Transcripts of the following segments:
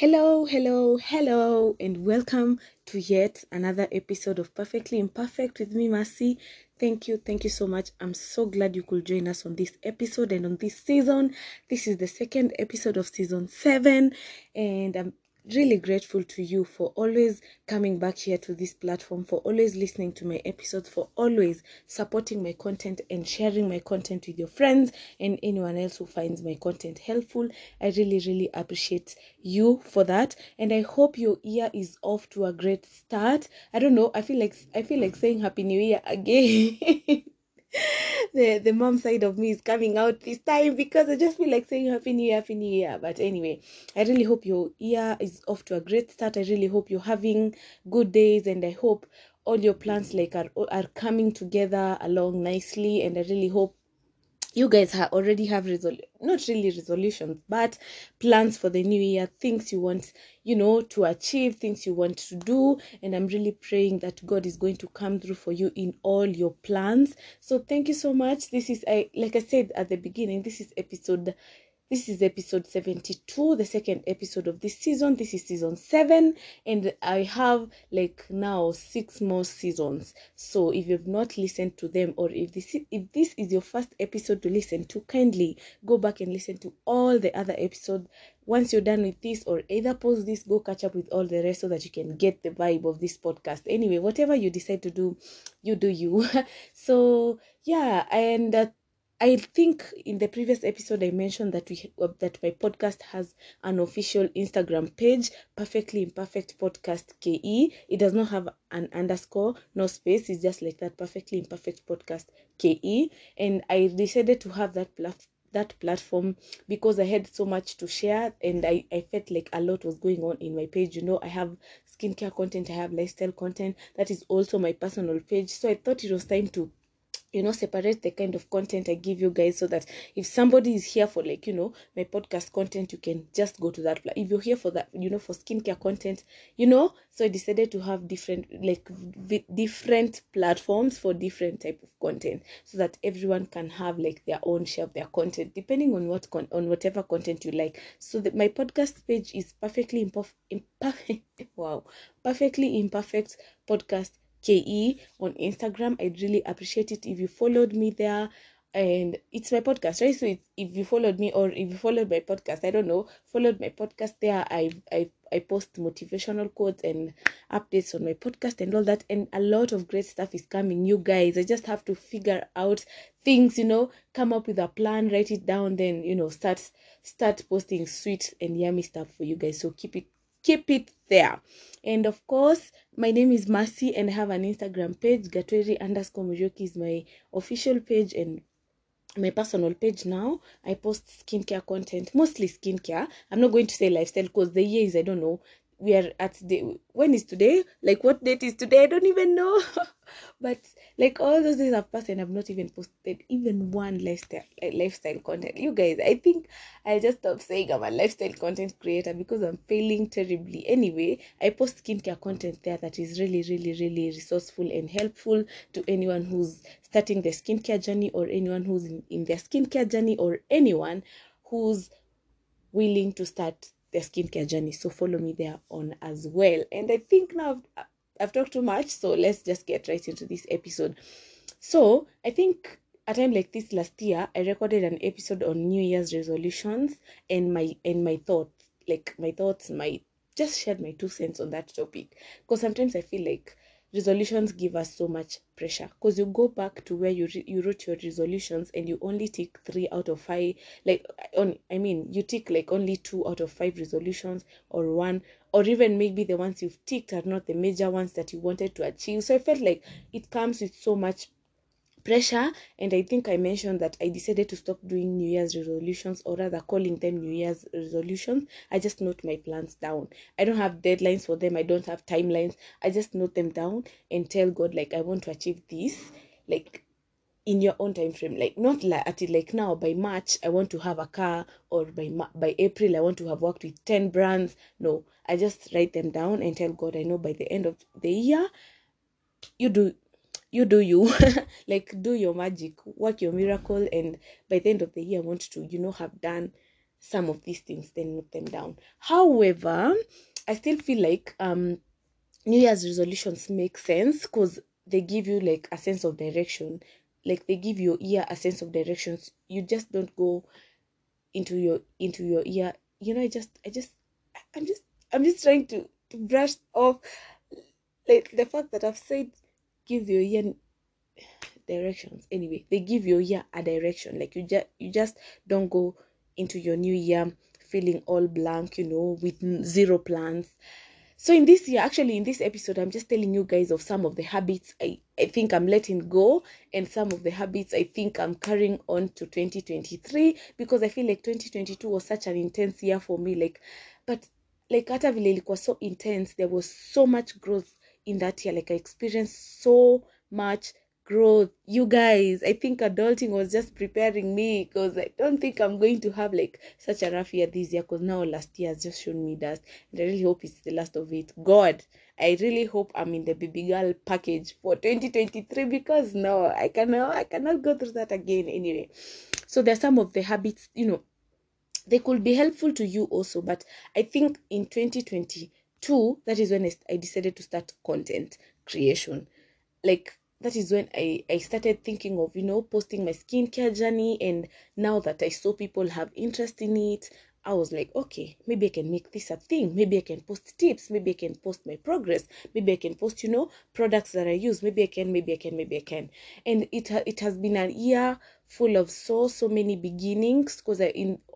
Hello, and welcome to yet another episode of Perfectly Imperfect with me, Mercy. Thank you so much. I'm so glad you could join us on this episode and on this season. This is the second episode of season 7, and I'm really grateful to you for always coming back here to this platform, for always listening to my episodes, for always supporting my content and sharing my content with your friends and anyone else who finds my content helpful. I really appreciate you for that, and I hope your year is off to a great start. I don't know, I feel like saying Happy New Year again. The mom side of me is coming out this time because I just feel like saying Happy New Year. But anyway, I really hope your year is off to a great start. I really hope you're having good days, and I hope all your plans are coming together along nicely. And I really hope you guys already have not really resolutions, but plans for the new year, things you want, to achieve, things you want to do. And I'm really praying that God is going to come through for you in all your plans. So thank you so much. This is, like I said at the beginning, this is episode 72, the second episode of this season. This is season 7, and I have now 6 more seasons. So if you've not listened to them, or if this is your first episode to listen to, kindly go back and listen to all the other episodes. Once you're done with this, or either pause this, go catch up with all the rest so that you can get the vibe of this podcast. Anyway, whatever you decide to do, you do you. So yeah, and I think in the previous episode I mentioned that my podcast has an official Instagram page, Perfectly Imperfect Podcast KE. It does not have an underscore, no space. It's just like that, Perfectly Imperfect Podcast KE. And I decided to have that platform because I had so much to share, and I felt like a lot was going on in my page. I have skincare content, I have lifestyle content. That is also my personal page. So I thought it was time to separate the kind of content I give you guys, so that if somebody is here for my podcast content, you can just go to that. If you're here for that, for skincare content, so I decided to have different different platforms for different type of content, so that everyone can have their own share of their content, depending on whatever content you like. So that my podcast page is Perfectly Imperfect Podcast KE on Instagram. I'd really appreciate it if you followed me there. And it's my podcast, right? So if you followed me, or if you followed my podcast, I don't know, followed my podcast there, I post motivational quotes and updates on my podcast and all that, and a lot of great stuff is coming, you guys. I just have to figure out things, come up with a plan, write it down, then start posting sweet and yummy stuff for you guys. So keep it there. And of course, my name is Mercy, and I have an Instagram page. Gatuiri_Mujoki is my official page and my personal page. Now I post skincare content, mostly skincare. I'm not going to say lifestyle, because the year is, I don't know, we are at when is today, what date is today, I don't even know. But all those days have passed, and I've not even posted even one lifestyle content, you guys. I think I'll just stop saying I'm a lifestyle content creator, because I'm failing terribly. Anyway, I post skincare content there that is really resourceful and helpful to anyone who's starting their skincare journey, or anyone who's in their skincare journey, or anyone who's willing to start their skincare journey. So follow me there on as well. And I think now I've talked too much, so let's just get right into this episode. So I think a time like this last year, I recorded an episode on New Year's resolutions and my thoughts, just shared my 2 cents on that topic, because sometimes I feel like resolutions give us so much pressure, because you go back to where you wrote your resolutions, and you only tick 3 out of 5. You tick only 2 out of 5 resolutions, or 1, or even maybe the ones you've ticked are not the major ones that you wanted to achieve. So I felt like it comes with so much pressure. And I think I mentioned that I decided to stop doing New Year's resolutions, or rather calling them New Year's resolutions. I just note my plans down. I don't have deadlines for them. I don't have timelines. I just note them down and tell God, I want to achieve this, in your own time frame, now by March I want to have a car, or by April I want to have worked with 10 brands. No, I just write them down and tell God, I know by the end of the year, you do you do your magic, work your miracle, and by the end of the year I want to have done some of these things, then note them down. However, I still feel like New Year's resolutions make sense because they give you like a sense of direction. Like they give your ear a sense of directions. You just don't go into your ear. You know, I'm just trying to brush off like the fact that I've said give your ear directions. Anyway, they give your ear a direction. Like you just don't go into your new year feeling all blank, you know, with zero plans. So in this year, actually in this episode, I'm just telling you guys of some of the habits I think I'm letting go and some of the habits I think I'm carrying on to 2023, because I feel like 2022 was such an intense year for me. But hata vile ilikuwa so intense, there was so much growth in that year. Like I experienced so much growth. You guys, I think adulting was just preparing me, because I don't think I'm going to have like such a rough year this year, because now last year has just shown me dust, and I really hope it's the last of it. God, I really hope I'm in the baby girl package for 2023, because no, I cannot go through that again. Anyway, so there's some of the habits, you know, they could be helpful to you also, but I think in 2022, that is when I decided to start content creation. Like that is when I started thinking of, you know, posting my skincare journey. And now that I saw people have interest in it, I was like, okay, maybe I can make this a thing. Maybe I can post tips. Maybe I can post my progress. Maybe I can post, you know, products that I use. Maybe I can. And it has been a year full of so many beginnings, because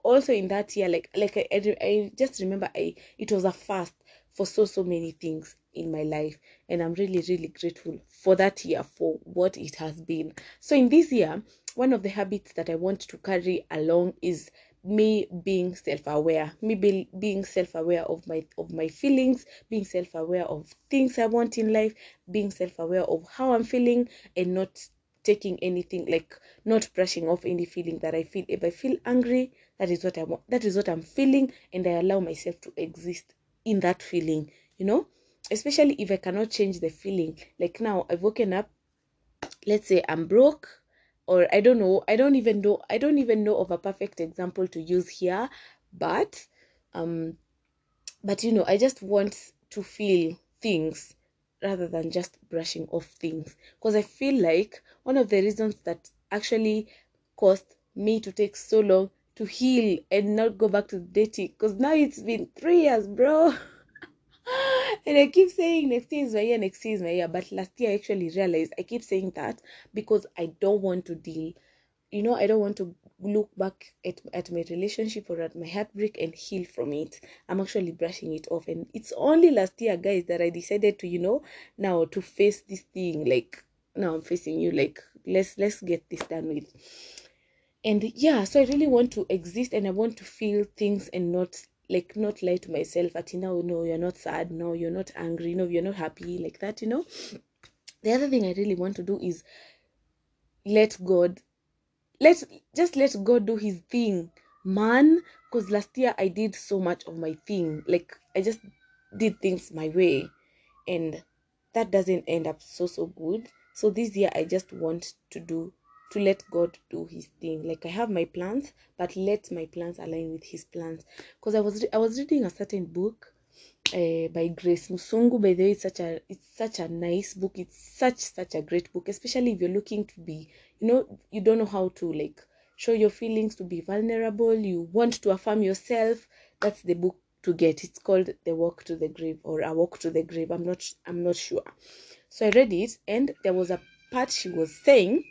also in that year, I just remember it was a fast for so many things in my life, and I'm really really grateful for that year, for what it has been. So in this year, one of the habits that I want to carry along is me being self-aware of my feelings, being self-aware of things I want in life, being self-aware of how I'm feeling, and not taking anything, like not brushing off any feeling that I feel. If I feel angry, that is what I want, that is what I'm feeling, and I allow myself to exist in that feeling, you know, especially if I cannot change the feeling. Like now I've woken up, let's say I'm broke, or I don't even know of a perfect example to use here, but you know, I just want to feel things rather than just brushing off things, because I feel like one of the reasons that actually caused me to take so long to heal and not go back to dating, because now it's been 3 years, bro. And I keep saying next year is my year, but last year I actually realized, I keep saying that because I don't want to deal, you know, I don't want to look back at my relationship or at my heartbreak and heal from it. I'm actually brushing it off, and it's only last year, guys, that I decided to, you know, now to face this thing. Like now I'm facing you, like let's get this done with. And yeah, so I really want to exist, and I want to feel things and not lie to myself. At now, no, you're not sad. No, you're not angry. No, you're not happy. Like that, you know. The other thing I really want to do is let God do his thing, man. Because last year I did so much of my thing. Like I just did things my way, and that doesn't end up so good. So this year I just want to let God do his thing. Like I have my plans, but let my plans align with his plans. Because I was reading a certain book by Grace Musungu. By the way, it's such a nice book. It's such a great book, especially if you're looking to be, you know, you don't know how to like show your feelings, to be vulnerable, you want to affirm yourself. That's the book to get. It's called The Walk to the Grave, or A Walk to the Grave. I'm not sure. So I read it, and there was a part she was saying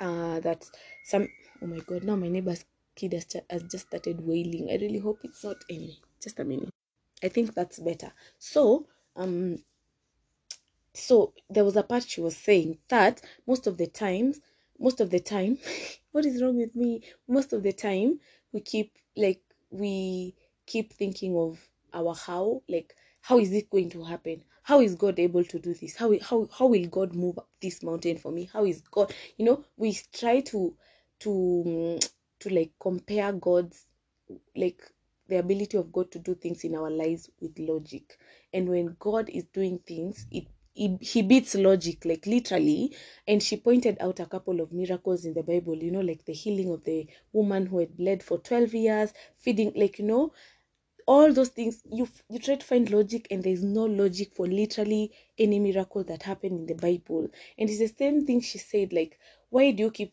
that some, oh my god, now my neighbor's kid has just started wailing. I really hope it's not any, just a minute. I think that's better. So there was a part she was saying that most of the time what is wrong with me, most of the time we keep thinking of our how, like how is it going to happen? How is God able to do this? How will God move up this mountain for me? How is God, you know, we try to like compare God's, like the ability of God to do things in our lives with logic. And when God is doing things, it he beats logic, like literally. And she pointed out a couple of miracles in the Bible, you know, like the healing of the woman who had bled for 12 years, feeding, like, you know, all those things. You try to find logic, and there's no logic for literally any miracle that happened in the Bible. And it's the same thing she said, like, why do you keep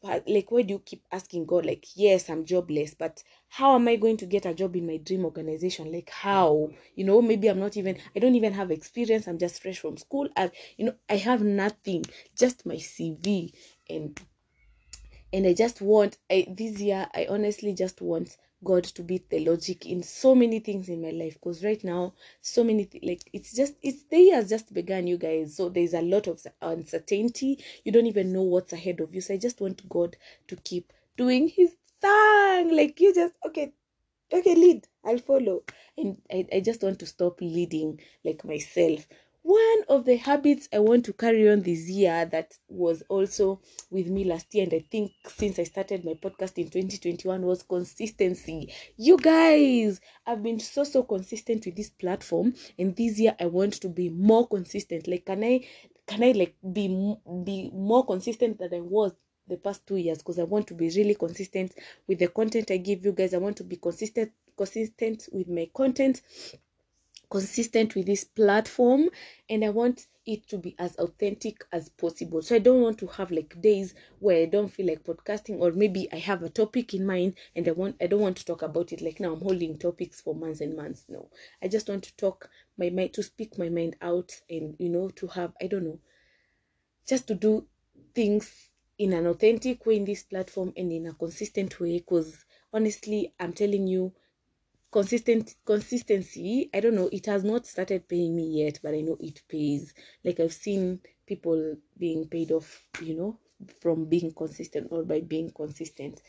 asking God, like, yes, I'm jobless, but how am I going to get a job in my dream organization? Like, how, you know, maybe I don't even have experience. I'm just fresh from school. I have nothing, just my CV. And I just want, this year, I honestly just want God to beat the logic in so many things in my life, because right now, so many the year has just begun, you guys. So there's a lot of uncertainty. You don't even know what's ahead of you. So I just want God to keep doing his thing. Like, you just, okay, lead, I'll follow. And I just want to stop leading like myself. One of the habits I want to carry on this year that was also with me last year, and I think since I started my podcast in 2021, was consistency. You guys, I've been so consistent with this platform, and this year I want to be more consistent. Like, can I like be more consistent than I was the past 2 years? Because I want to be really consistent with the content I give you guys. I want to be consistent with my content, consistent with this platform, and I want it to be as authentic as possible. So I don't want to have like days where I don't feel like podcasting, or maybe I have a topic in mind and I don't want to talk about it. Like now I'm holding topics for months and months. No, I just want to talk my mind, to speak my mind out, and, you know, to have, I don't know, just to do things in an authentic way in this platform and in a consistent way. Because honestly, I'm telling you, consistency, I don't know, it has not started paying me yet, but I know it pays. Like, I've seen people being paid off, you know, from being consistent, or by being consistent.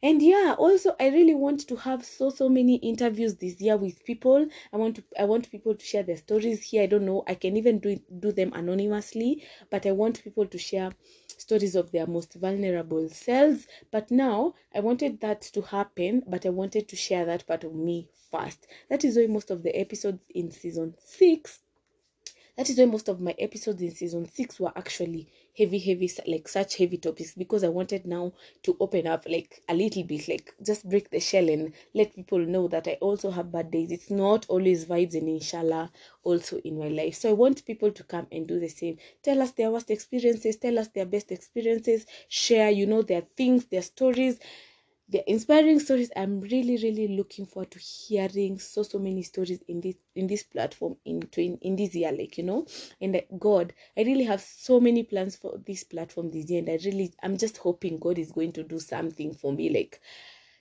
And yeah, also I really want to have so many interviews this year with people. I want people to share their stories here. I don't know, I can even do them anonymously, but I want people to share stories of their most vulnerable selves. But now I wanted that to happen, but I wanted to share that part of me first. That is why most of my episodes in season 6 were actually heavy, like such heavy topics, because I wanted now to open up like a little bit, like just break the shell and let people know that I also have bad days. It's not always vibes and inshallah also in my life. So I want people to come and do the same. Tell us their worst experiences, tell us their best experiences, share, you know, their things, their stories. The inspiring stories. I'm really looking forward to hearing so many stories in this platform in this year, like, you know. And God, I really have so many plans for this platform this year, and I'm just hoping God is going to do something for me, like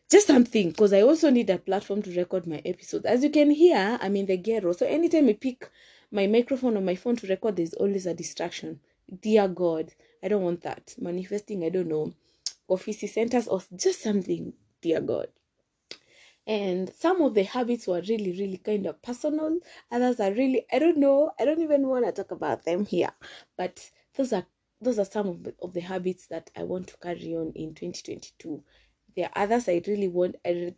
just something, because I also need a platform to record my episodes. As you can hear, I'm in the ghetto, so anytime I pick my microphone or my phone to record, there's always a distraction. Dear God, I don't want that. Manifesting, I don't know, office centers, or just something, dear God. And some of the habits were really kind of personal. Others are really, I don't know, I don't even want to talk about them here. But those are some of the habits that I want to carry on in 2022. There are others I really want, I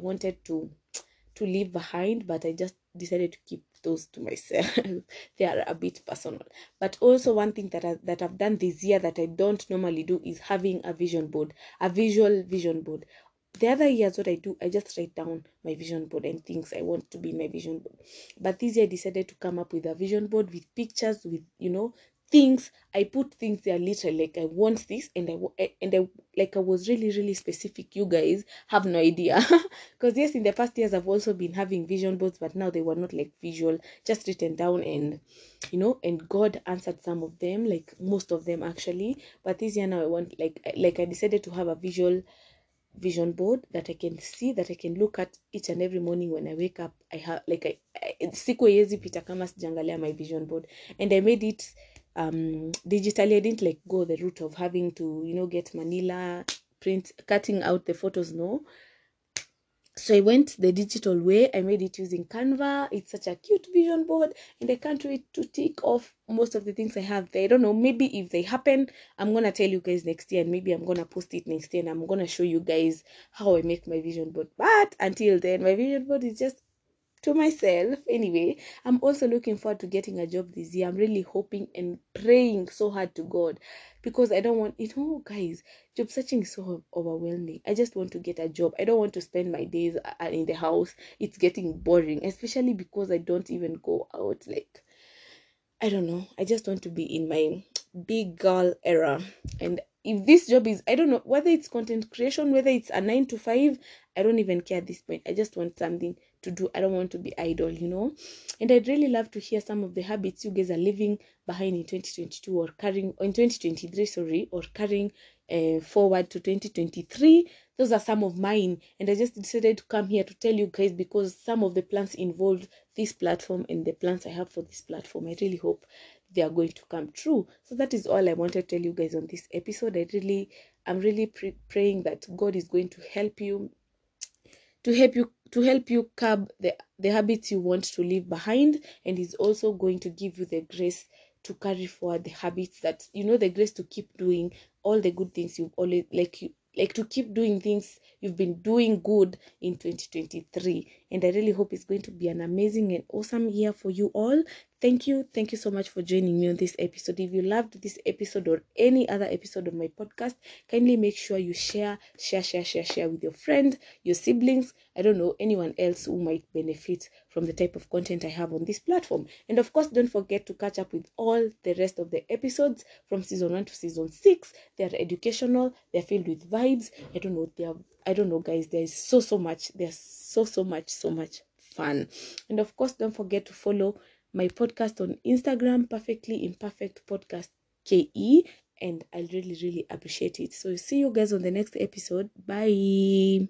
wanted to leave behind, but I just decided to keep those to myself. They are a bit personal. But also, one thing that I've done this year that I don't normally do is having a vision board, a visual vision board. The other years, what I do, I just write down my vision board and things I want to be in my vision board. But this year, I decided to come up with a vision board with pictures, with, you know, things. I put things there literally, like, I want this, and I like, I was really specific. You guys have no idea, because yes, in the past years I've also been having vision boards, but now they were not like visual, just written down, and, you know, and God answered some of them, like most of them actually. But this year now I want, like I decided to have a visual vision board that I can see, that I can look at each and every morning when I wake up. I have like my vision board, and I made it digitally. I didn't like go the route of having to, you know, get manila print, cutting out the photos, no. So I went the digital way. I made it using Canva. It's such a cute vision board, and I can't wait to tick off most of the things I have there. I don't know, maybe if they happen, I'm gonna tell you guys next year, and maybe I'm gonna post it next year, and I'm gonna show you guys how I make my vision board. But until then, my vision board is just to myself. Anyway, I'm also looking forward to getting a job this year. I'm really hoping and praying so hard to God, because I don't want it. Oh guys, job searching is so overwhelming. I just want to get a job. I don't want to spend my days in the house. It's getting boring, especially because I don't even go out. Like, I don't know, I just want to be in my big girl era. And if this job is, I don't know, whether it's content creation, whether it's a 9 to 5, I don't even care at this point. I just want something to do. I don't want to be idle, you know. And I'd really love to hear some of the habits you guys are leaving behind in 2022 or carrying in 2023, or carrying forward to 2023. Those are some of mine, and I just decided to come here to tell you guys, because some of the plans involved this platform and the plans I have for this platform, I really hope they are going to come true. So that is all I wanted to tell you guys on this episode. I'm really praying that God is going to help you curb the habits you want to leave behind, and is also going to give you the grace to carry forward the habits that, you know, the grace to keep doing all the good things you've always, like to keep doing things you've been doing good in 2023. And I really hope it's going to be an amazing and awesome year for you all. Thank you so much for joining me on this episode. If you loved this episode or any other episode of my podcast, kindly make sure you share with your friend, your siblings, I don't know, anyone else who might benefit from the type of content I have on this platform. And of course, don't forget to catch up with all the rest of the episodes from season 1 to season 6. They are educational, they're filled with vibes. I don't know, guys, there is so much. There's so much fun. And of course, don't forget to follow my podcast on Instagram, Perfectly Imperfect Podcast KE, and I'll really appreciate it. So see you guys on the next episode. Bye.